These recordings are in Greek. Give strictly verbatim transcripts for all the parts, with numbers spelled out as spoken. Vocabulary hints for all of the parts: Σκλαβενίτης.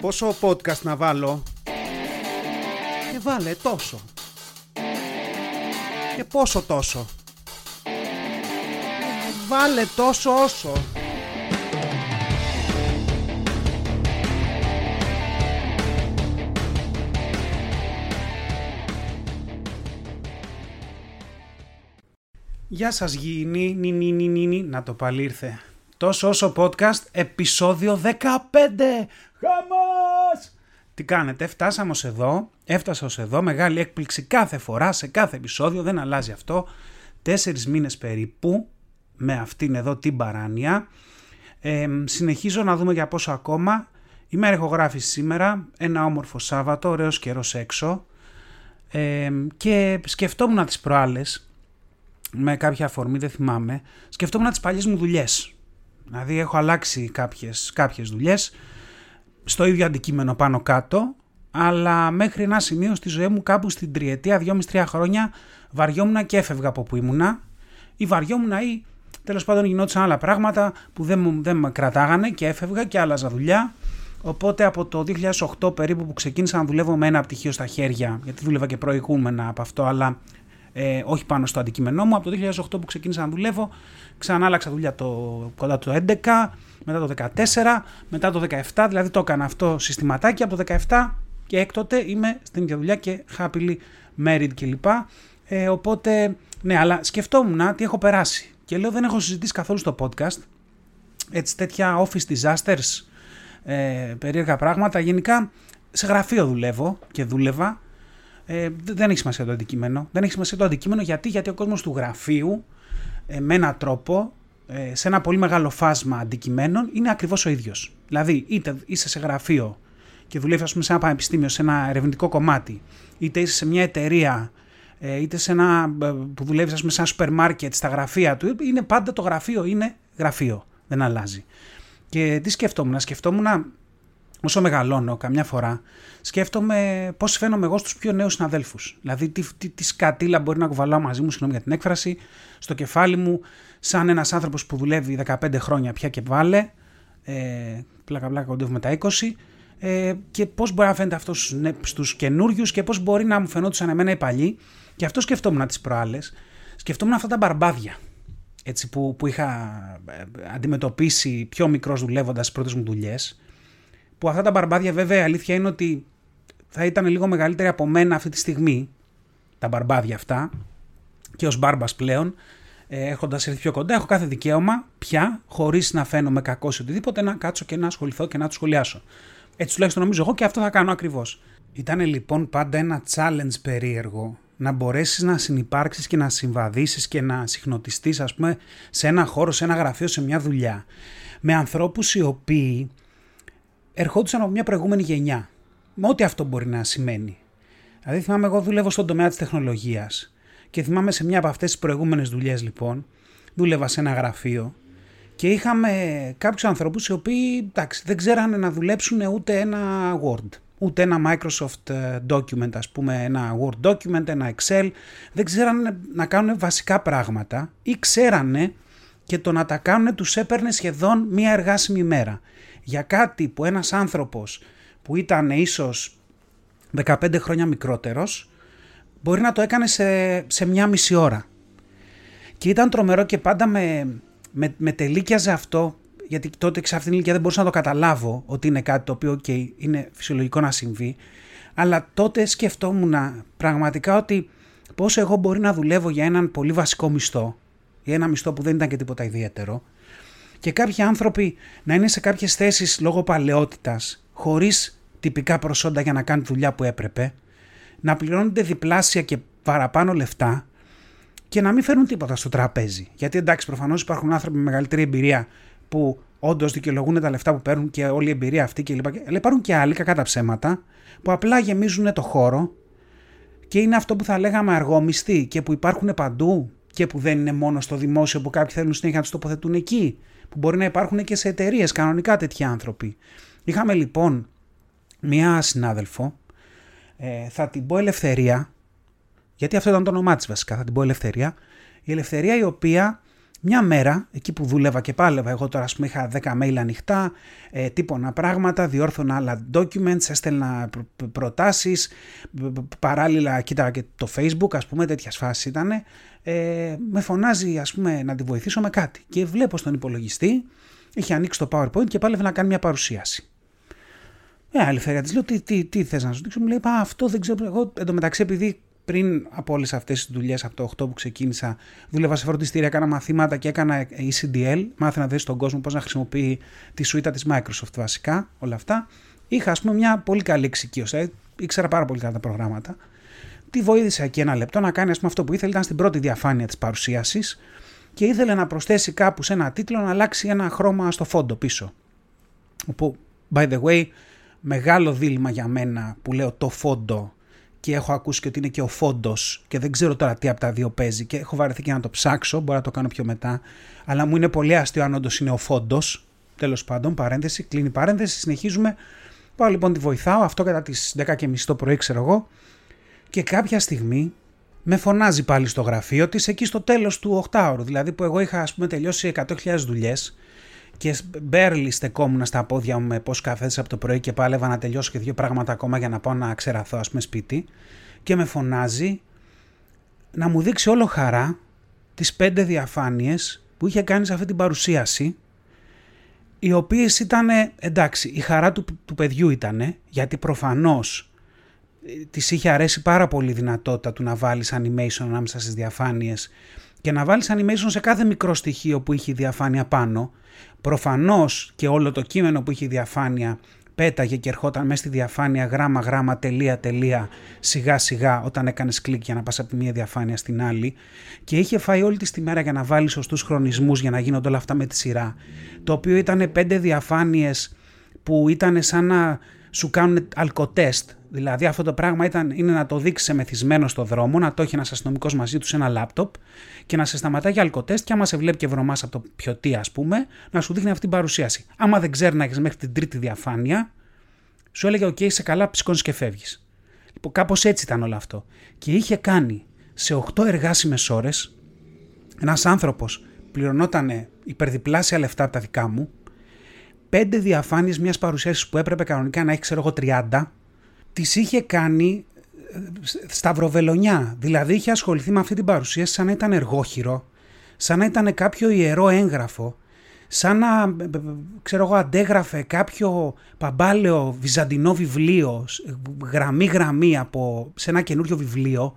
Πόσο podcast να βάλω? Και βάλε τόσο. Και πόσο τόσο? Βάλε τόσο όσο. Γεια σας γηινή, νι, νι, νι, νι, νι. Να το πάλι ήρθε. Τόσο όσο podcast, επεισόδιο δεκαπέντε. Χαμός! Τι κάνετε, φτάσαμε ως εδώ, έφτασα ως εδώ, μεγάλη έκπληξη κάθε φορά, σε κάθε επεισόδιο, δεν αλλάζει αυτό. Τέσσερις μήνες περίπου, με αυτήν εδώ την παράνοια. Ε, συνεχίζω να δούμε για πόσο ακόμα. Ημέρα ηχογράφηση σήμερα, ένα όμορφο Σάββατο, ωραίος καιρός έξω. Ε, και σκεφτόμουν τις προάλλες, με κάποια αφορμή, δεν θυμάμαι, σκεφτόμουν τις παλιές μου δουλειές. Δηλαδή έχω αλλάξει κάποιες, κάποιες δουλειές, στο ίδιο αντικείμενο πάνω κάτω, αλλά μέχρι ένα σημείο στη ζωή μου κάπου στην τριετία, δυόμιση τρία χρόνια, βαριόμουν και έφευγα από που ήμουνα, ή βαριόμουν ή τέλος πάντων γινόντουσαν άλλα πράγματα που δεν, δεν με κρατάγανε και έφευγα και άλλαζα δουλειά. Οπότε από το δύο χιλιάδες οκτώ περίπου που ξεκίνησα να δουλεύω με ένα πτυχίο στα χέρια, γιατί δούλευα και προηγούμενα από αυτό, αλλά Ε, όχι πάνω στο αντικείμενό μου. Από το δύο χιλιάδες οκτώ που ξεκίνησα να δουλεύω, ξανά άλλαξα δουλειά το, κοντά το έντεκα, μετά το δεκατέσσερα, μετά το δεκαεπτά, δηλαδή το έκανα αυτό συστηματάκι από το δεκαεπτά και έκτοτε είμαι στην ίδια δουλειά και happily married κλπ. Ε, οπότε, ναι, αλλά σκεφτόμουν τι έχω περάσει και λέω δεν έχω συζητήσει καθόλου στο podcast, έτσι τέτοια office disasters, ε, περίεργα πράγματα. Γενικά σε γραφείο δουλεύω και δούλευα. Ε, δεν έχει σημασία το αντικείμενο. Δεν έχει σημασία το αντικείμενο γιατί, γιατί ο κόσμος του γραφείου ε, με έναν τρόπο, ε, σε ένα πολύ μεγάλο φάσμα αντικειμένων, είναι ακριβώς ο ίδιος. Δηλαδή, είτε είσαι σε γραφείο και δουλεύεις, ας πούμε, σε ένα πανεπιστήμιο, σε ένα ερευνητικό κομμάτι, είτε είσαι σε μια εταιρεία, ε, είτε σε ένα, ε, που δουλεύεις, ας πούμε, σε ένα σούπερ μάρκετ, στα γραφεία του, είναι πάντα το γραφείο, είναι γραφείο. Δεν αλλάζει. Και τι σκεφτόμουν, σκεφτόμουν. Όσο μεγαλώνω, καμιά φορά σκέφτομαι πώς φαίνομαι εγώ στους πιο νέους συναδέλφους. Δηλαδή, τι, τι, τι σκατήλα μπορεί να κουβαλάω μαζί μου, συγγνώμη για την έκφραση, στο κεφάλι μου, σαν ένας άνθρωπος που δουλεύει δεκαπέντε χρόνια πια και βάλε, ε, πλάκα-πλάκα κοντεύουμε τα είκοσι, ε, και πώς μπορεί να φαίνεται αυτό στους καινούριους και πώς μπορεί να μου φαινόντουσαν εμένα οι παλιοί. Και αυτό σκεφτόμουν τις προάλλες. Σκεφτόμουν αυτά τα μπαρμπάδια, έτσι, που, που είχα αντιμετωπίσει πιο μικρός δουλεύοντας τις πρώτες μου δουλειές. Που αυτά τα μπαρμπάδια, βέβαια, η αλήθεια είναι ότι θα ήταν λίγο μεγαλύτερη από μένα αυτή τη στιγμή, τα μπαρμπάδια αυτά, και ως μπάρμπας πλέον, ε, έχοντας έρθει πιο κοντά, έχω κάθε δικαίωμα πια, χωρίς να φαίνομαι κακός ή οτιδήποτε, να κάτσω και να ασχοληθώ και να το σχολιάσω. Έτσι τουλάχιστον νομίζω εγώ, και αυτό θα κάνω ακριβώς. Ήταν λοιπόν πάντα ένα challenge περίεργο να μπορέσεις να συνυπάρξεις και να συμβαδίσεις και να συχνοτιστείς, ας πούμε, σε ένα χώρο, σε ένα γραφείο, σε μια δουλειά, με ανθρώπους οι οποίοι ερχόντουσαν από μια προηγούμενη γενιά, με ό,τι αυτό μπορεί να σημαίνει. Δηλαδή, θυμάμαι, εγώ δουλεύω στον τομέα της τεχνολογίας και θυμάμαι σε μια από αυτές τις προηγούμενες δουλειές, λοιπόν, δούλευα σε ένα γραφείο και είχαμε κάποιους ανθρώπους οι οποίοι, εντάξει, δεν ξέρανε να δουλέψουν ούτε ένα Word, ούτε ένα Microsoft document, ας πούμε, ένα Word document, ένα Excel, δεν ξέρανε να κάνουν βασικά πράγματα ή ξέρανε και το να τα κάνουν τους έπαιρνε σχεδόν μία εργάσιμη μέρα. Για κάτι που ένας άνθρωπος που ήταν ίσως δεκαπέντε χρόνια μικρότερος μπορεί να το έκανε σε, σε μία μισή ώρα. Και ήταν τρομερό και πάντα με, με, με τελίκιαζε αυτό, γιατί τότε σε αυτήν την ηλικία δεν μπορούσα να το καταλάβω ότι είναι κάτι το οποίο okay, είναι φυσιολογικό να συμβεί, αλλά τότε σκεφτόμουν πραγματικά ότι πώς εγώ μπορεί να δουλεύω για έναν πολύ βασικό μισθό ή ένα μισθό που δεν ήταν και τίποτα ιδιαίτερο, και κάποιοι άνθρωποι να είναι σε κάποιες θέσεις λόγω παλαιότητας, χωρίς τυπικά προσόντα για να κάνουν δουλειά που έπρεπε, να πληρώνονται διπλάσια και παραπάνω λεφτά και να μην φέρουν τίποτα στο τραπέζι. Γιατί, εντάξει, προφανώς υπάρχουν άνθρωποι με μεγαλύτερη εμπειρία που όντως δικαιολογούν τα λεφτά που παίρνουν και όλη η εμπειρία αυτή κλπ. Αλλά υπάρχουν και άλλοι, κακά τα ψέματα, που απλά γεμίζουν το χώρο και είναι αυτό που θα λέγαμε αργόμισθοι και που υπάρχουν παντού και που δεν είναι μόνο στο δημόσιο που κάποιοι θέλουν συνέχεια να τους τοποθετούν εκεί, που μπορεί να υπάρχουν και σε εταιρείες κανονικά τέτοιοι άνθρωποι. Είχαμε λοιπόν μία συνάδελφο, ε, θα την πω Ελευθερία, γιατί αυτό ήταν το όνομά της βασικά, θα την πω Ελευθερία, η Ελευθερία η οποία Μια μέρα, εκεί που δούλευα και πάλευα, εγώ τώρα ας πούμε είχα δέκα mail ανοιχτά, ε, τύπονα πράγματα, διόρθωνα άλλα documents, έστελνα προτάσεις, παράλληλα κοίταγα και το Facebook, ας πούμε, τέτοιας φάσης ήτανε, ε, με φωνάζει ας πούμε να τη βοηθήσω με κάτι και βλέπω στον υπολογιστή, είχε ανοίξει το PowerPoint και πάλευε να κάνει μια παρουσίαση. Μια άλλη φέρια της λέω, τι, τι, τι θες να σου δείξω, μου λέει, α, αυτό δεν ξέρω, εγώ εντωμεταξύ επειδή πριν από όλες αυτές τις δουλειές, από το οκτώ που ξεκίνησα, δούλευα σε φροντιστήρια, έκανα μαθήματα και έκανα ι σι ντι ελ, μάθαινα να δει στον κόσμο πώς να χρησιμοποιεί τη σουίτα της Microsoft βασικά, όλα αυτά. Είχα ας πούμε μια πολύ καλή εξοικείωση, ήξερα πάρα πολύ καλά τα προγράμματα. Τη βοήθησα και ένα λεπτό να κάνει ας πούμε, αυτό που ήθελε, ήταν στην πρώτη διαφάνεια της παρουσίασης και ήθελε να προσθέσει κάπου σε ένα τίτλο να αλλάξει ένα χρώμα στο φόντο πίσω. Όπου, by the way, μεγάλο δίλημμα για μένα που λέω το φόντο. Και έχω ακούσει και ότι είναι και ο φόντος και δεν ξέρω τώρα τι από τα δύο παίζει και έχω βαρεθεί και να το ψάξω, μπορώ να το κάνω πιο μετά, αλλά μου είναι πολύ αστείο αν όντως είναι ο φόντος. Τέλος πάντων, παρένθεση, κλείνει παρένθεση, συνεχίζουμε. Πάω λοιπόν, τη βοηθάω, αυτό κατά τις δέκα και μισή το πρωί, ξέρω εγώ, και κάποια στιγμή με φωνάζει πάλι στο γραφείο της εκεί στο τέλος του οκτάωρου, δηλαδή που εγώ είχα ας πούμε τελειώσει εκατό χιλιάδες δουλειές και μπέρλι στεκόμουν στα πόδια μου με πώς καφέτησα από το πρωί και πάλευα να τελειώσω και δύο πράγματα ακόμα για να πάω να ξεραθώ ας πούμε σπίτι, και με φωνάζει να μου δείξει όλο χαρά τις πέντε διαφάνειες που είχε κάνει σε αυτή την παρουσίαση, οι οποίες ήταν εντάξει, η χαρά του, του παιδιού ήταν, γιατί προφανώς της είχε αρέσει πάρα πολύ η δυνατότητα του να βάλεις animation ανάμεσα στις διαφάνειες και να βάλεις animation σε κάθε μικρό στοιχείο που είχε η διαφάνεια πάνω. Προφανώς και όλο το κείμενο που είχε η διαφάνεια πέταγε και ερχόταν μέσα στη διαφάνεια γράμμα γράμμα τελεία τελεία σιγά σιγά όταν έκανες κλικ για να πας από τη μία διαφάνεια στην άλλη, και είχε φάει όλη τη τη μέρα για να βάλει σωστούς χρονισμούς για να γίνονται όλα αυτά με τη σειρά, το οποίο ήταν πέντε διαφάνειες που ήταν σαν να σου κάνουν αλκοτέστ. Δηλαδή αυτό το πράγμα ήταν, είναι να το δείξει μεθυσμένο στο δρόμο, να το έχει ένας αστυνομικός μαζί του σε ένα λάπτοπ και να σε σταματάει για αλκοτέστ και άμα σε βλέπει και βρωμάς από το πιωτί ας πούμε, να σου δείχνει αυτή την παρουσίαση. Άμα δεν ξέρει να έχεις μέχρι την τρίτη διαφάνεια, σου έλεγε «ΟΚ, είσαι καλά, ψηκώνεις και φεύγεις». Λοιπόν, κάπως έτσι ήταν όλο αυτό. Και είχε κάνει σε οκτώ εργάσιμες ώρες, ένας άνθρωπος πληρωνόταν υπερδιπλάσια λεφτά από τα δικά μου, πέντε διαφάνειες μιας παρουσίασης που έπρεπε κανονικά να έχει, ξέρω εγώ, τριάντα, τις είχε κάνει σταυροβελονιά. Δηλαδή είχε ασχοληθεί με αυτή την παρουσίαση σαν να ήταν εργόχειρο, σαν να ήταν κάποιο ιερό έγγραφο, σαν να, ξέρω εγώ, αντέγραφε κάποιο παμπάλαιο βυζαντινό βιβλίο, γραμμή-γραμμή από, σε ένα καινούριο βιβλίο,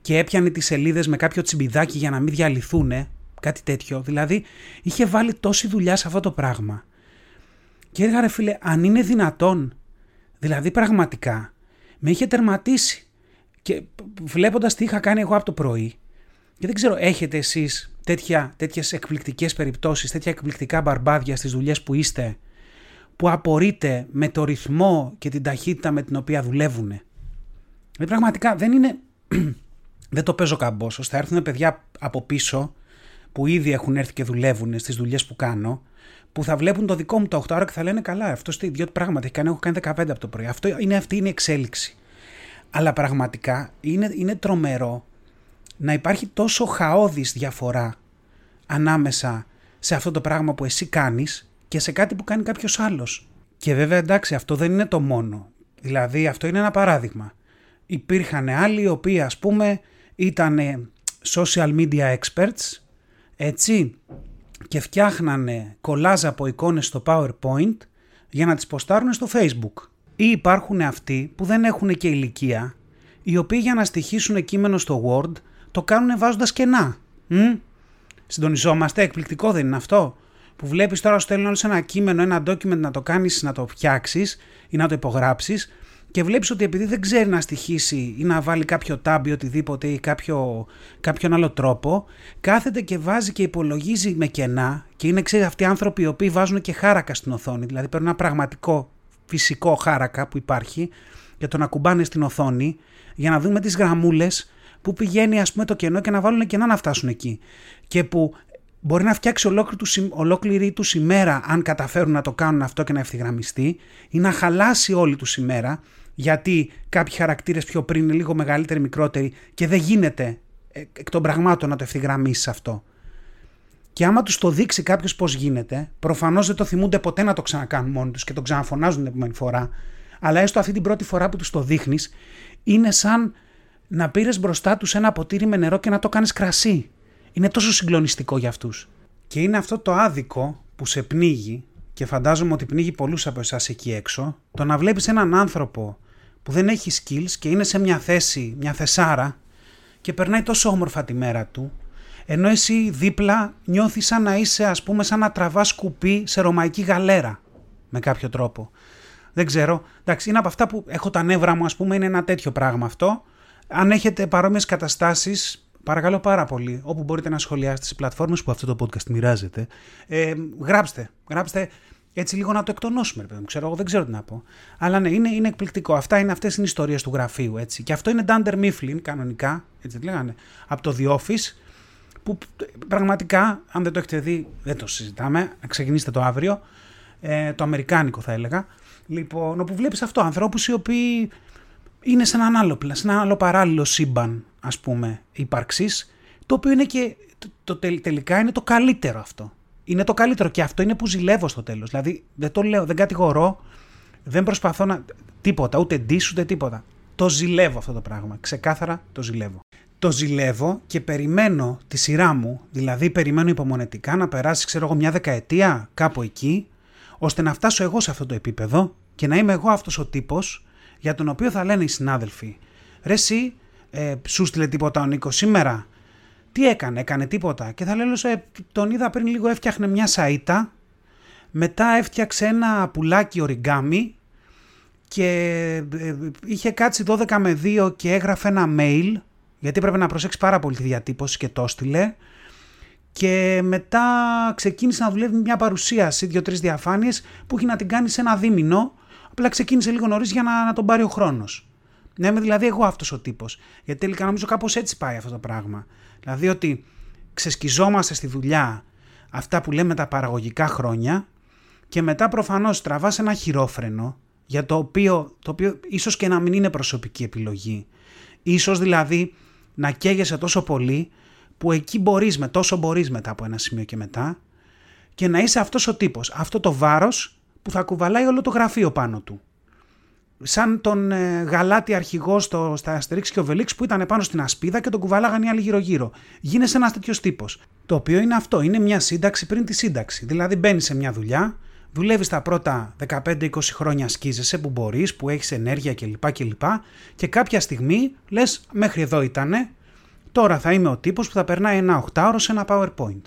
και έπιανε τις σελίδες με κάποιο τσιμπιδάκι για να μην διαλυθούνε, κάτι τέτοιο. Δηλαδή είχε βάλει τόση δουλειά σε αυτό το πράγμα. Και έλεγα, ρε φίλε, αν είναι δυνατόν, δηλαδή πραγματικά με είχε τερματίσει, και βλέποντας τι είχα κάνει εγώ από το πρωί, και δεν ξέρω, έχετε εσείς τέτοια, τέτοιες εκπληκτικές περιπτώσεις, τέτοια εκπληκτικά μπαρμπάδια στις δουλειές που είστε, που απορείτε με το ρυθμό και την ταχύτητα με την οποία δουλεύουνε. Δηλαδή πραγματικά δεν είναι, δεν το παίζω καμπόσος, θα έρθουν παιδιά από πίσω που ήδη έχουν έρθει και δουλεύουν στις δουλειές που κάνω, που θα βλέπουν το δικό μου το οκτώ ώρα και θα λένε καλά, αυτό τι δύο πράγματα έχει κάνει, έχω κάνει δεκαπέντε από το πρωί. Αυτό είναι, αυτή είναι η εξέλιξη. Αλλά πραγματικά είναι, είναι τρομερό να υπάρχει τόσο χαώδης διαφορά ανάμεσα σε αυτό το πράγμα που εσύ κάνεις και σε κάτι που κάνει κάποιος άλλος. Και βέβαια εντάξει, αυτό δεν είναι το μόνο. Δηλαδή αυτό είναι ένα παράδειγμα. Υπήρχαν άλλοι οι οποίοι ας πούμε ήταν social media experts, έτσι, και φτιάχνανε κολάζα από εικόνες στο PowerPoint για να τις ποστάρουν στο Facebook. Ή υπάρχουν αυτοί που δεν έχουν και ηλικία, οι οποίοι για να στοιχήσουν κείμενο στο Word το κάνουν βάζοντας κενά. Μ? Συντονιζόμαστε, εκπληκτικό δεν είναι αυτό? Που βλέπεις τώρα, στέλνουν όλες ένα κείμενο, ένα document να το κάνεις, να το φτιάξεις ή να το υπογράψεις, και βλέπεις ότι επειδή δεν ξέρει να στοιχήσει ή να βάλει κάποιο tab ή οτιδήποτε ή κάποιο, κάποιον άλλο τρόπο, κάθεται και βάζει και υπολογίζει με κενά, και είναι, ξέρεις, αυτοί οι άνθρωποι οι οποίοι βάζουν και χάρακα στην οθόνη, δηλαδή παίρνουν ένα πραγματικό φυσικό χάρακα που υπάρχει για το να κουμπάνε στην οθόνη για να δούμε τις γραμμούλες που πηγαίνει ας πούμε το κενό και να βάλουν κενά να φτάσουν εκεί, και που μπορεί να φτιάξει ολόκληρη του ημέρα αν καταφέρουν να το κάνουν αυτό και να ευθυγραμμιστεί, ή να χαλάσει όλη του ημέρα γιατί κάποιοι χαρακτήρες πιο πριν είναι λίγο μεγαλύτεροι, μικρότεροι, και δεν γίνεται εκ των πραγμάτων να το ευθυγραμμίσεις αυτό. Και άμα τους το δείξει κάποιος πώς γίνεται, προφανώς δεν το θυμούνται ποτέ να το ξανακάνουν μόνοι τους και το ξαναφωνάζουν την επόμενη φορά. Αλλά έστω αυτή την πρώτη φορά που τους το δείχνεις, είναι σαν να πήρες μπροστά τους ένα ποτήρι με νερό και να το κάνεις κρασί. Είναι τόσο συγκλονιστικό για αυτούς. Και είναι αυτό το άδικο που σε πνίγει, και φαντάζομαι ότι πνίγει πολλούς από εσάς εκεί έξω, το να βλέπεις έναν άνθρωπο που δεν έχει skills και είναι σε μια θέση, μια θεσάρα, και περνάει τόσο όμορφα τη μέρα του, ενώ εσύ δίπλα νιώθεις σαν να είσαι, ας πούμε, σαν να τραβάς κουπί σε ρωμαϊκή γαλέρα, με κάποιο τρόπο. Δεν ξέρω, εντάξει, είναι από αυτά που έχω τα νεύρα μου, ας πούμε, είναι ένα τέτοιο πράγμα αυτό. Αν έχετε παρόμοιες καταστάσεις, παρακαλώ πάρα πολύ, όπου μπορείτε να σχολιάσετε στις πλατφόρμες που αυτό το podcast μοιράζεται, ε, γράψτε, γράψτε έτσι λίγο να το εκτονώσουμε, ρε, ξέρω, εγώ δεν ξέρω τι να πω. Αλλά ναι, είναι, είναι εκπληκτικό. Αυτά είναι, αυτές είναι οι ιστορίες του γραφείου, έτσι. Και αυτό είναι Dunder Mifflin, κανονικά, έτσι λέγανε, από το The Office, που πραγματικά, αν δεν το έχετε δει, δεν το συζητάμε, ξεκινήστε το αύριο, ε, το αμερικάνικο θα έλεγα. Λοιπόν, όπου βλέπεις αυτό, ανθρώπους οι οποίοι είναι σε έναν άλλο, σε ένα άλλο παράλληλο σύμπαν, ας πούμε, ύπαρξης, το οποίο είναι και το, το, τελικά είναι το καλύτερο αυτό. Είναι το καλύτερο και αυτό είναι που ζηλεύω στο τέλος. Δηλαδή, δεν το λέω, δεν κατηγορώ, δεν προσπαθώ να... τίποτα, ούτε diss, ούτε τίποτα. Το ζηλεύω αυτό το πράγμα, ξεκάθαρα το ζηλεύω. Το ζηλεύω και περιμένω τη σειρά μου, δηλαδή περιμένω υπομονετικά να περάσει, ξέρω εγώ, μια δεκαετία κάπου εκεί, ώστε να φτάσω εγώ σε αυτό το επίπεδο και να είμαι εγώ αυτός ο τύπος για τον οποίο θα λένε οι συνάδελφοι, ρε εσύ, ε, σου στείλε τίποτα ο Νίκος σήμερα, τι έκανε, έκανε τίποτα. Και θα λέω, ε, τον είδα πριν λίγο, έφτιαχνε μια σαΐτα, μετά έφτιαξε ένα πουλάκι οριγκάμι και ε, ε, είχε κάτσει δώδεκα με δύο και έγραφε ένα mail, γιατί πρέπει να προσέξει πάρα πολύ τη διατύπωση και το στείλε. Και μετά ξεκίνησε να δουλεύει μια παρουσίαση, δύο-τρεις διαφάνειες που είχε να την κάνει σε ένα δίμηνο. Απλά ξεκίνησε λίγο νωρίς για να, να τον πάρει ο χρόνος. Να είμαι δηλαδή εγώ αυτός ο τύπος. Γιατί τελικά νομίζω κάπως έτσι πάει αυτό το πράγμα. Δηλαδή ότι ξεσκιζόμαστε στη δουλειά αυτά που λέμε τα παραγωγικά χρόνια και μετά προφανώς τραβάς ένα χειρόφρενο για το οποίο, το οποίο ίσως και να μην είναι προσωπική επιλογή. Ίσως δηλαδή να καίγεσαι τόσο πολύ που εκεί μπορείς με τόσο μπορείς μετά από ένα σημείο και μετά και να είσαι αυτός ο τύπος, αυτό το βάρος που θα κουβαλάει όλο το γραφείο πάνω του. Σαν τον ε, γαλάτη αρχηγό στο, στα Αστερίξ και Οβελίξ που ήταν πάνω στην ασπίδα και τον κουβαλάγαν οι άλλοι γύρω-γύρω. Γίνεσαι ένας τέτοιος τύπος. Το οποίο είναι αυτό, είναι μια σύνταξη πριν τη σύνταξη. Δηλαδή μπαίνεις σε μια δουλειά, δουλεύεις τα πρώτα δεκαπέντε είκοσι χρόνια, σκίζεσαι που μπορείς, που έχεις ενέργεια κλπ. κλπ. Και κάποια στιγμή λες, μέχρι εδώ ήτανε. Τώρα θα είμαι ο τύπος που θα περνάει ένα οκτάωρο σε ένα PowerPoint.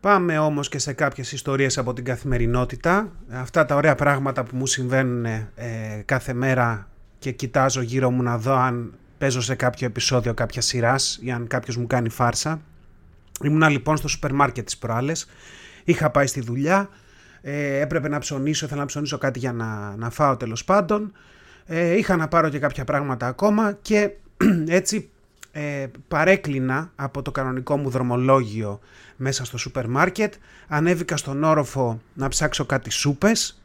Πάμε όμως και σε κάποιες ιστορίες από την καθημερινότητα. Αυτά τα ωραία πράγματα που μου συμβαίνουν ε, κάθε μέρα και κοιτάζω γύρω μου να δω αν παίζω σε κάποιο επεισόδιο κάποια σειράς ή αν κάποιος μου κάνει φάρσα. Ήμουνα λοιπόν στο σούπερ μάρκετ τις προάλλες. Είχα πάει στη δουλειά. Ε, έπρεπε να ψωνίσω, ήθελα να ψωνίσω κάτι για να, να φάω τέλος πάντων. Ε, είχα να πάρω και κάποια πράγματα ακόμα και έτσι... Ε, παρέκλεινα από το κανονικό μου δρομολόγιο μέσα στο σούπερ μάρκετ, ανέβηκα στον όροφο να ψάξω κάτι σούπες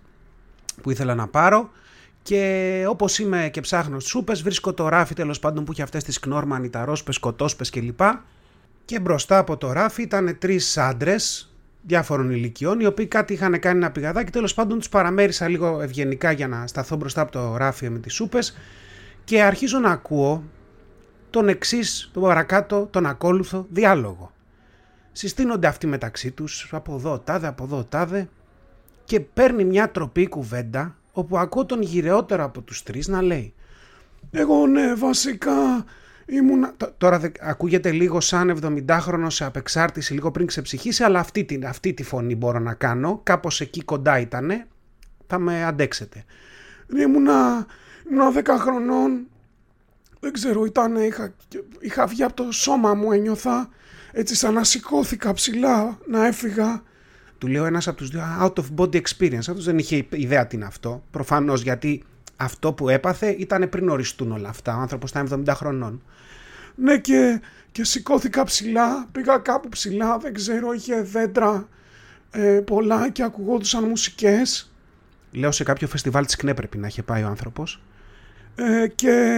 που ήθελα να πάρω και όπως είμαι και ψάχνω σούπες βρίσκω το ράφι τέλος πάντων που είχε αυτές τις Κνόρμαν, τα ρόσπες, κοτόσπες κλπ. Και μπροστά από το ράφι ήταν τρεις άντρες διάφορων ηλικιών οι οποίοι κάτι είχαν κάνει ένα πηγαδάκι, τέλος πάντων τους παραμέρισα λίγο ευγενικά για να σταθώ μπροστά από το ράφι με τις σούπες και αρχίζω να ακούω τον εξής, τον παρακάτω, τον ακόλουθο διάλογο. Συστήνονται αυτοί μεταξύ τους, από εδώ τάδε, από εδώ τάδε, και παίρνει μια τροπή κουβέντα, όπου ακούω τον γυρεότερο από τους τρεις να λέει «Εγώ ναι, βασικά ήμουν...» Τώρα ακούγεται λίγο σαν εβδομηντάχρονο σε απεξάρτηση, λίγο πριν ξεψυχήσει, αλλά αυτή, την, αυτή τη φωνή μπορώ να κάνω, κάπως εκεί κοντά ήτανε, θα με αντέξετε. «Ήμουνα δέκα χρονών, δεν ξέρω, ήταν, είχα, είχα βγει από το σώμα μου, ένιωθα έτσι σαν να σηκώθηκα ψηλά, να έφυγα». Του λέω ένας από τους δύο, out of body experience, αυτός δεν είχε ιδέα τι είναι αυτό, προφανώς γιατί αυτό που έπαθε ήταν πριν οριστούν όλα αυτά, ο άνθρωπος ήταν εβδομήντα χρονών. «Ναι και, και σηκώθηκα ψηλά, πήγα κάπου ψηλά, δεν ξέρω, είχε δέντρα ε, πολλά και ακουγόντουσαν μουσικές». Λέω σε κάποιο φεστιβάλ της ΚΝΕ πρέπει να είχε πάει ο άνθρωπος. Ε, και...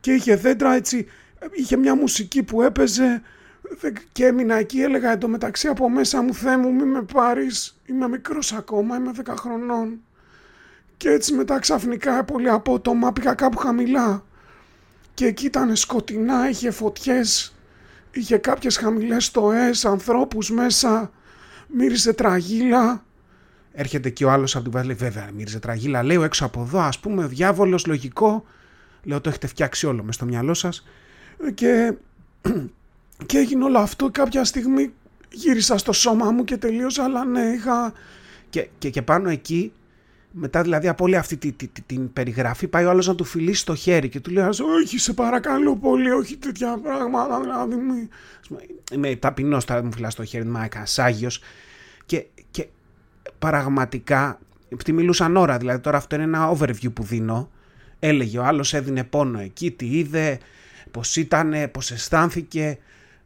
Και είχε δέντρα έτσι, είχε μια μουσική που έπαιζε, Και έμεινα εκεί, έλεγα εντωμεταξύ από μέσα μου, Θεέ μου, μη με πάρεις, είμαι μικρός ακόμα, είμαι δέκα χρονών. Και έτσι μετά ξαφνικά, πολύ απότομα, πήγα κάπου χαμηλά. Και εκεί ήταν σκοτεινά, είχε φωτιές, είχε κάποιες χαμηλές στοές, ανθρώπους μέσα, μύριζε τραγίλα. Έρχεται και ο άλλος από την πάση, λέει, βέβαια, μύριζε τραγίλα, λέω έξω από εδώ, ας πούμε, ο διάβολος, λογικό. Λέω, το έχετε φτιάξει όλο μες στο μυαλό σας. Και... Και έγινε όλο αυτό, κάποια στιγμή γύρισα στο σώμα μου και τελείωσα, αλλά ναι, είχα... Και, και, και πάνω εκεί, μετά δηλαδή από όλη αυτή τη, τη, τη, την περιγραφή, πάει ο άλλος να του φιλήσει το χέρι και του λέει, όχι, σε παρακαλώ πολύ, όχι τέτοια πράγματα, δηλαδή μη... Είμαι ταπεινός τώρα, μου φιλάς το χέρι, είμαι ακασάγιος. Και, και πραγματικά, επειδή μιλούσαν ώρα, δηλαδή τώρα αυτό είναι ένα overview που δίνω, έλεγε ο άλλος, έδινε πόνο εκεί, τι είδε... Πώς ήτανε, πώς αισθάνθηκε,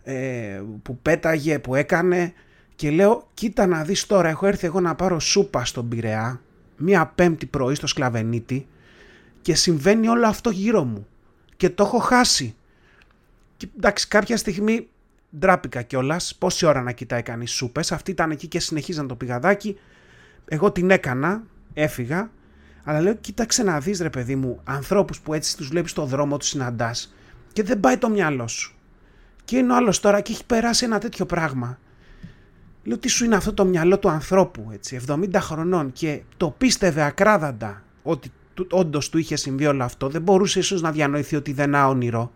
ε, που πέταγε, που έκανε. Και λέω, κοίτα να δεις τώρα, έχω έρθει εγώ να πάρω σούπα στον Πειραιά, μία Πέμπτη πρωί στο Σκλαβενίτη, και συμβαίνει όλο αυτό γύρω μου. Και το έχω χάσει. Και εντάξει, κάποια στιγμή ντράπηκα κιόλας, πόση ώρα να κοιτάει κανείς σούπες. Αυτοί ήταν εκεί και συνεχίζαν το πηγαδάκι. Εγώ την έκανα, έφυγα. Αλλά λέω, κοίταξε να δεις ρε παιδί μου, ανθρώπους που έτσι τους βλέπεις στον δρόμο, τους συναντάς. Και δεν πάει το μυαλό σου. Και είναι ο άλλος τώρα και έχει περάσει ένα τέτοιο πράγμα. Λέω, τι σου είναι αυτό το μυαλό του ανθρώπου, έτσι, εβδομήντα χρονών, και το πίστευε ακράδαντα ότι όντως του είχε συμβεί όλο αυτό. Δεν μπορούσε ίσως να διανοηθεί ότι δεν είναι όνειρο.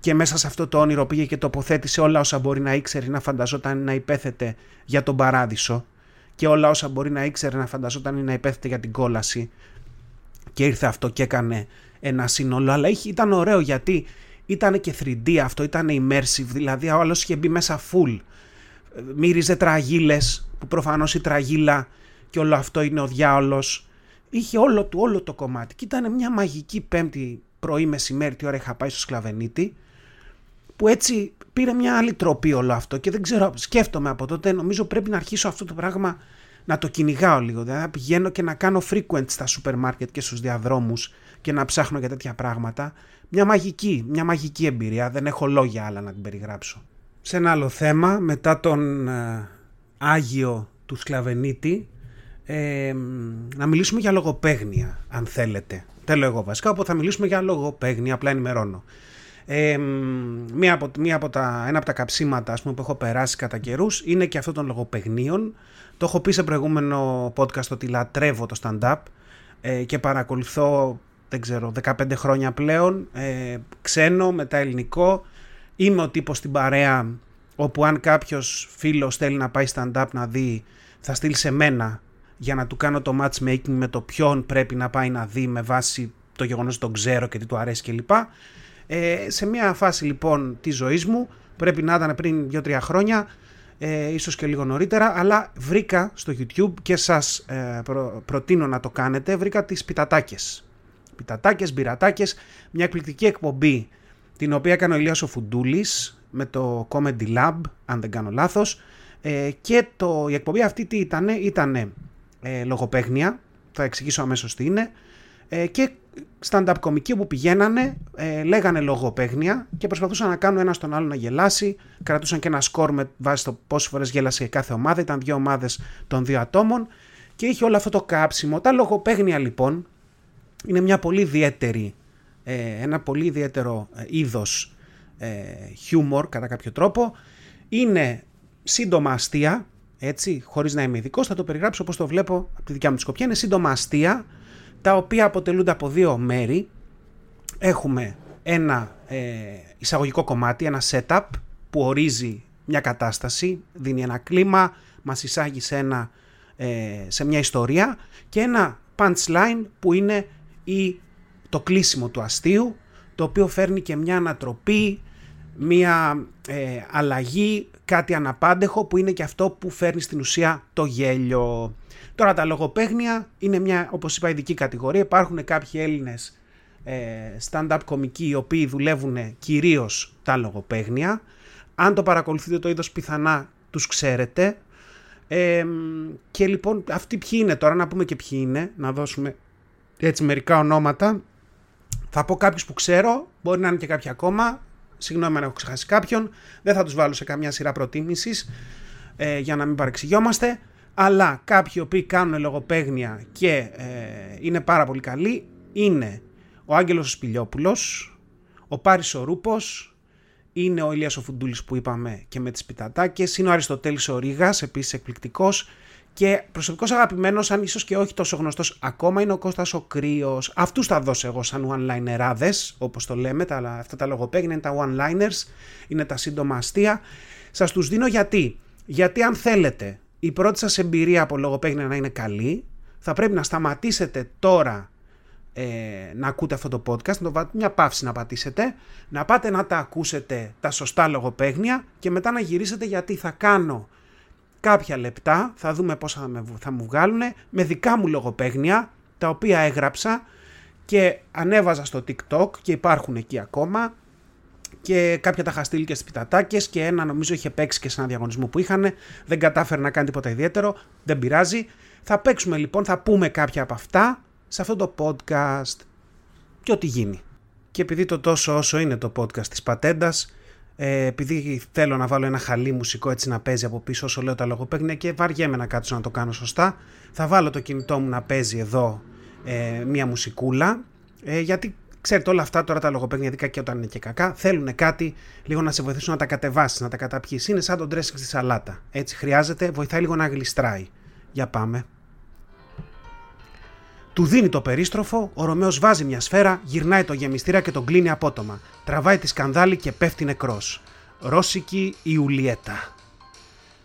Και μέσα σε αυτό το όνειρο πήγε και τοποθέτησε όλα όσα μπορεί να ήξερε, να φανταζόταν, να υπέθετε για τον παράδεισο. Και όλα όσα μπορεί να ήξερε, να φανταζόταν ή να υπέθετε για την κόλαση. Και ήρθε αυτό και έκανε ένα σύνολο, αλλά είχε, ήταν ωραίο γιατί ήταν και θρι ντι αυτό, ήταν immersive, δηλαδή ο άλλος είχε μπει μέσα full, μύριζε τραγίλες, που προφανώς η τραγίλα και όλο αυτό είναι ο διάολος, είχε όλο του, όλο το κομμάτι, και ήταν μια μαγική Πέμπτη πρωί μεσημέρι, τι ώρα είχα πάει στο Σκλαβενίτη, που έτσι πήρε μια άλλη τροπή όλο αυτό, και δεν ξέρω, σκέφτομαι από τότε, νομίζω πρέπει να αρχίσω αυτό το πράγμα να το κυνηγάω λίγο, δηλαδή να πηγαίνω και να κάνω frequent στα σούπερ μάρκετ και στους διαδρόμους και να ψάχνω για τέτοια πράγματα. Μια μαγική, μια μαγική εμπειρία, δεν έχω λόγια άλλα να την περιγράψω. Σε ένα άλλο θέμα, μετά τον ε, Άγιο του Σκλαβενίτη, ε, να μιλήσουμε για λογοπαίγνια, αν θέλετε. Δεν λέω εγώ βασικά, οπότε θα μιλήσουμε για λογοπαίγνια, απλά ενημερώνω. Ε, μία από, μία από τα, ένα από τα καψίματα, ας πούμε, που έχω περάσει κατά καιρούς είναι και αυτό των λογοπαιγνίων. Το έχω πει σε προηγούμενο podcast ότι λατρεύω το stand-up ε, και παρακολουθώ, δεν ξέρω, δεκαπέντε χρόνια πλέον, ε, ξένο, μετά ελληνικό. Είμαι ο τύπος στην παρέα όπου αν κάποιος φίλος θέλει να πάει stand-up να δει, θα στείλει σε μένα για να του κάνω το matchmaking με το ποιον πρέπει να πάει να δει με βάση το γεγονός ότι τον ξέρω και τι του αρέσει κλπ. Ε, σε μια φάση λοιπόν της ζωής μου, πρέπει να ήταν πριν δύο τρία χρόνια, ε, ίσως και λίγο νωρίτερα, αλλά βρήκα στο YouTube και σας ε, προ, προτείνω να το κάνετε, βρήκα τις πιτατάκες. Πιτατάκες, μπυρατάκες, μια εκπληκτική εκπομπή την οποία έκανε ο Ηλίας ο Φουντούλης με το Comedy Lab, αν δεν κάνω λάθος, ε, και το, η εκπομπή αυτή τι ήτανε, ήτανε ε, λογοπαίγνια, θα εξηγήσω αμέσως τι είναι, ε, και stand-up κομικοί που πηγαίνανε, ε, λέγανε λογοπαίγνια και προσπαθούσαν να κάνουν ένα στον άλλο να γελάσει. Κρατούσαν και ένα σκορ με βάση το πόσες φορές γέλασε κάθε ομάδα. Ήταν δύο ομάδες των δύο ατόμων και είχε όλο αυτό το κάψιμο. Τα λογοπαίγνια λοιπόν είναι μια πολύ ιδιαίτερη, ε, ένα πολύ ιδιαίτερο είδος ε, χιούμορ κατά κάποιο τρόπο. Είναι σύντομα αστεία, έτσι, χωρίς να είμαι ειδικός, θα το περιγράψω όπως το βλέπω από τη δικιά μου τη σκοπιά. Είναι σύντομα αστεία, τα οποία αποτελούνται από δύο μέρη. Έχουμε ένα ε, εισαγωγικό κομμάτι, ένα setup που ορίζει μια κατάσταση, δίνει ένα κλίμα, μας εισάγει σε, ένα, ε, σε μια ιστορία, και ένα punchline που είναι η, το κλείσιμο του αστείου, το οποίο φέρνει και μια ανατροπή, μια ε, αλλαγή, κάτι αναπάντεχο που είναι και αυτό που φέρνει στην ουσία το γέλιο. Τώρα τα λογοπαίγνια είναι μια, όπως είπα, ειδική κατηγορία. Υπάρχουν κάποιοι Έλληνες ε, stand-up κομικοί οι οποίοι δουλεύουν κυρίως τα λογοπαίγνια. Αν το παρακολουθείτε το είδος πιθανά τους ξέρετε. Ε, και λοιπόν αυτοί ποιοι είναι τώρα, να πούμε και ποιοι είναι, να δώσουμε έτσι μερικά ονόματα. Θα πω κάποιους που ξέρω, μπορεί να είναι και κάποιοι ακόμα. Συγγνώμη αν έχω ξεχάσει κάποιον. Δεν θα τους βάλω σε καμιά σειρά προτίμησης ε, για να μην παρεξηγιόμαστε. Αλλά κάποιοι οποίοι κάνουν λογοπαίγνια και ε, είναι πάρα πολύ καλοί είναι ο Άγγελος Σπηλιόπουλος, ο Πάρης ο Ρούπος, είναι ο Ηλίας ο Φουντούλης που είπαμε και με τις πιτατάκες, είναι ο Αριστοτέλης ο Ρήγας, επίσης εκπληκτικός. Και προσωπικός αγαπημένος, αν ίσως και όχι τόσο γνωστός ακόμα, είναι ο Κώστας ο Κρύος. Αυτούς θα δώσω εγώ σαν one-linerάδες, όπως το λέμε, τα, αυτά τα λογοπαίγνια είναι τα one-liners, είναι τα σύντομα αστεία. Σας τους δίνω γιατί. Γιατί αν θέλετε η πρώτη σας εμπειρία από λογοπαίγνια να είναι καλή, θα πρέπει να σταματήσετε τώρα ε, να ακούτε αυτό το podcast, να το βα... μια παύση να πατήσετε, να πάτε να τα ακούσετε τα σωστά λογοπαίγνια και μετά να γυρίσετε, γιατί θα κάνω κάποια λεπτά, θα δούμε πώς θα, με, θα μου βγάλουνε, με δικά μου λογοπαίγνια, τα οποία έγραψα και ανέβαζα στο TikTok και υπάρχουν εκεί ακόμα, και κάποια τα είχα στείλει και στις πιτατάκες και ένα νομίζω είχε παίξει και σε ένα διαγωνισμό που είχαν, δεν κατάφερε να κάνει τίποτα ιδιαίτερο, δεν πειράζει. Θα παίξουμε λοιπόν, θα πούμε κάποια από αυτά σε αυτό το podcast και ό,τι γίνει. Και επειδή το τόσο όσο είναι το podcast της πατέντας, Ε, επειδή θέλω να βάλω ένα χαλί μουσικό έτσι να παίζει από πίσω όσο λέω τα λογοπαίγνια και βαριέμαι να κάτσω να το κάνω σωστά, θα βάλω το κινητό μου να παίζει εδώ ε, μια μουσικούλα, ε, γιατί ξέρετε όλα αυτά τώρα τα λογοπαίγνια, δικά και όταν είναι και κακά, θέλουν κάτι λίγο να σε βοηθήσουν να τα κατεβάσεις, να τα καταπιείς. Είναι σαν το dressing στη σαλάτα, έτσι χρειάζεται, βοηθάει λίγο να γλιστράει. Για πάμε. Του δίνει το περίστροφο, ο Ρωμαίος βάζει μια σφαίρα, γυρνάει το γεμιστήρα και τον κλείνει απότομα. Τραβάει τη σκανδάλη και πέφτει νεκρός. Ρώσικη Ιουλιέτα.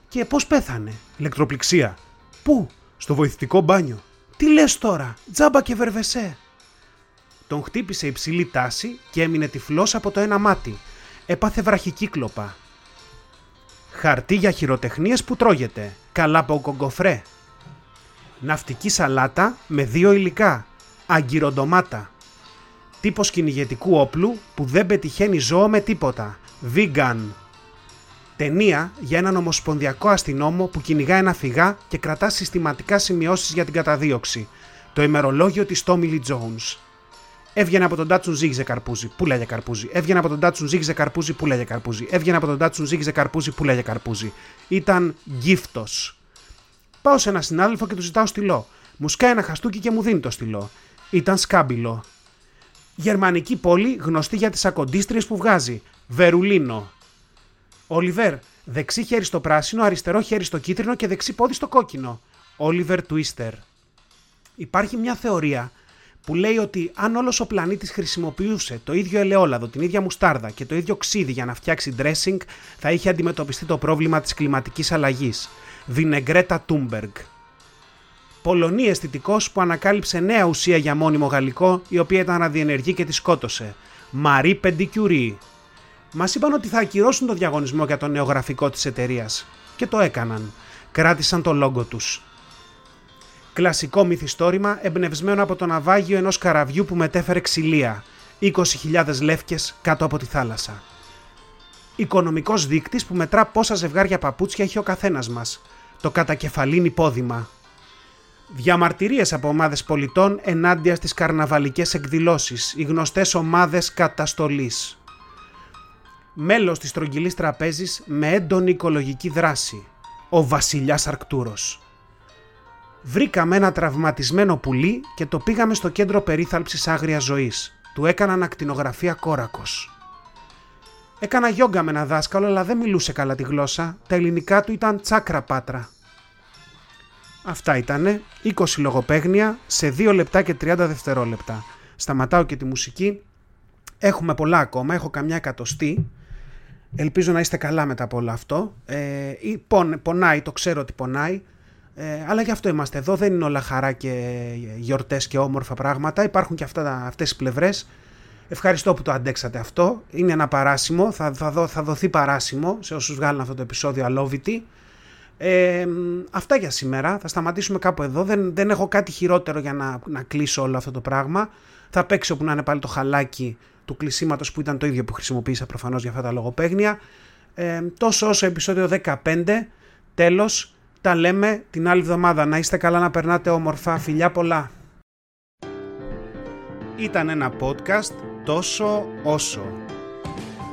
Και πώς πέθανε? Ηλεκτροπληξία. Πού? Στο βοηθητικό μπάνιο. Τι λες τώρα, τζάμπα και βερβεσέ. Τον χτύπησε υψηλή τάση και έμεινε τυφλός από το ένα μάτι. Έπαθε βραχικύκλοπα. Χαρτί για χειροτεχνίες που τρώγεται. Καλά από κογκοφρέ. Ναυτική σαλάτα με δύο υλικά, αγκυροντομάτα. Τύπος κυνηγετικού όπλου που δεν πετυχαίνει ζώο με τίποτα, vegan. Ταινία για έναν ομοσπονδιακό αστυνόμο που κυνηγά ένα φυγά και κρατά συστηματικά σημειώσεις για την καταδίωξη. Το ημερολόγιο της Tommy Lee Jones. Έβγαινε από τον Τάτσουν, ζύγιζε καρπούζι, πουλάγε καρπούζι. Έβγαινε από τον Τάτσουν, ζύγιζε καρπούζι, πουλάγε καρπούζι. Έβγαινε από τον Τάτσουν, ζύγιζε καρπούζι, πουλάγε καρπούζι. Ήταν γκίφτος. Πάω σε έναν συνάδελφο και του ζητάω στυλό. Μου σκάει ένα χαστούκι και μου δίνει το στυλό. Ήταν σκάμπιλο. Γερμανική πόλη γνωστή για τις ακοντίστριες που βγάζει. Βερολίνο. Όλιβερ. Δεξί χέρι στο πράσινο, αριστερό χέρι στο κίτρινο και δεξί πόδι στο κόκκινο. Όλιβερ Τουίστερ. Υπάρχει μια θεωρία που λέει ότι αν όλος ο πλανήτης χρησιμοποιούσε το ίδιο ελαιόλαδο, την ίδια μουστάρδα και το ίδιο ξύδι για να φτιάξει dressing, θα είχε αντιμετωπιστεί το πρόβλημα της κλιματικής αλλαγής. Βινεγκρέτα Τούμπεργκ. Πολωνή αισθητικός που ανακάλυψε νέα ουσία για μόνιμο γαλλικό, η οποία ήταν ραδιενεργή και τη σκότωσε. Μαρί Πεντικιουρί. Μας είπαν ότι θα ακυρώσουν το διαγωνισμό για το νέο γραφικό της εταιρείας. Και το έκαναν. Κράτησαν το λόγο τους. Κλασικό μυθιστόρημα εμπνευσμένο από το ναυάγιο ενός καραβιού που μετέφερε ξυλία. είκοσι χιλιάδες λεύκες κάτω από τη θάλασσα. Οικονομικός δείκτης που μετρά πόσα ζευγάρια παπούτσια έχει ο καθένας μας. Το κατακεφαλήν υπόδημα. Διαμαρτυρίες από ομάδες πολιτών ενάντια στις καρναβαλικές εκδηλώσεις. Οι γνωστές ομάδες καταστολής. Μέλος της στρογγυλής τραπέζης με έντονη οικολογική δράση. Ο βασιλιάς Αρκτούρος. Βρήκαμε ένα τραυματισμένο πουλί και το πήγαμε στο κέντρο περίθαλψης άγριας ζωής. Του έκαναν ακτινογραφία κόρακος. Έκανα γιόγκα με ένα δάσκαλο, αλλά δεν μιλούσε καλά τη γλώσσα. Τα ελληνικά του ήταν τσάκρα πάτρα. Αυτά ήτανε είκοσι λογοπαίγνια σε δύο λεπτά και τριάντα δευτερόλεπτα. Σταματάω και τη μουσική. Έχουμε πολλά ακόμα, έχω καμιά εκατοστή. Ελπίζω να είστε καλά μετά από όλο αυτό. Ε, πον, πονάει, το ξέρω ότι πονάει. Ε, αλλά γι' αυτό είμαστε εδώ, δεν είναι όλα χαρά και γιορτές και όμορφα πράγματα. Υπάρχουν και αυτά, αυτές οι πλευρές. Ευχαριστώ που το αντέξατε αυτό. Είναι ένα παράσημο, θα, θα, δω, θα δοθεί παράσημο σε όσους βγάλουν αυτό το επεισόδιο αλόβητη. Ε, αυτά για σήμερα, θα σταματήσουμε κάπου εδώ. Δεν, δεν έχω κάτι χειρότερο για να, να κλείσω όλο αυτό το πράγμα. Θα παίξω όπου να είναι πάλι το χαλάκι του κλεισίματος που ήταν το ίδιο που χρησιμοποίησα προφανώς για αυτά τα λογοπαίγνια. Ε, τόσο όσο επεισόδιο δεκαπέντε, τέλος. Τα λέμε την άλλη εβδομάδα. Να είστε καλά, να περνάτε όμορφα. Φιλιά πολλά. Ήταν ένα podcast τόσο όσο.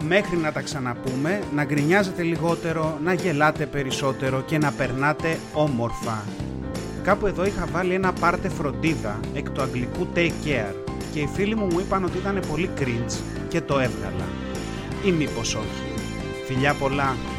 μέχρι να τα ξαναπούμε, να γκρινιάζετε λιγότερο, να γελάτε περισσότερο και να περνάτε όμορφα. Κάπου εδώ είχα βάλει ένα πάρτε φροντίδα εκ του αγγλικού take care και οι φίλοι μου μου είπαν ότι ήταν πολύ cringe και το έβγαλα. Ή μήπως όχι. Φιλιά πολλά!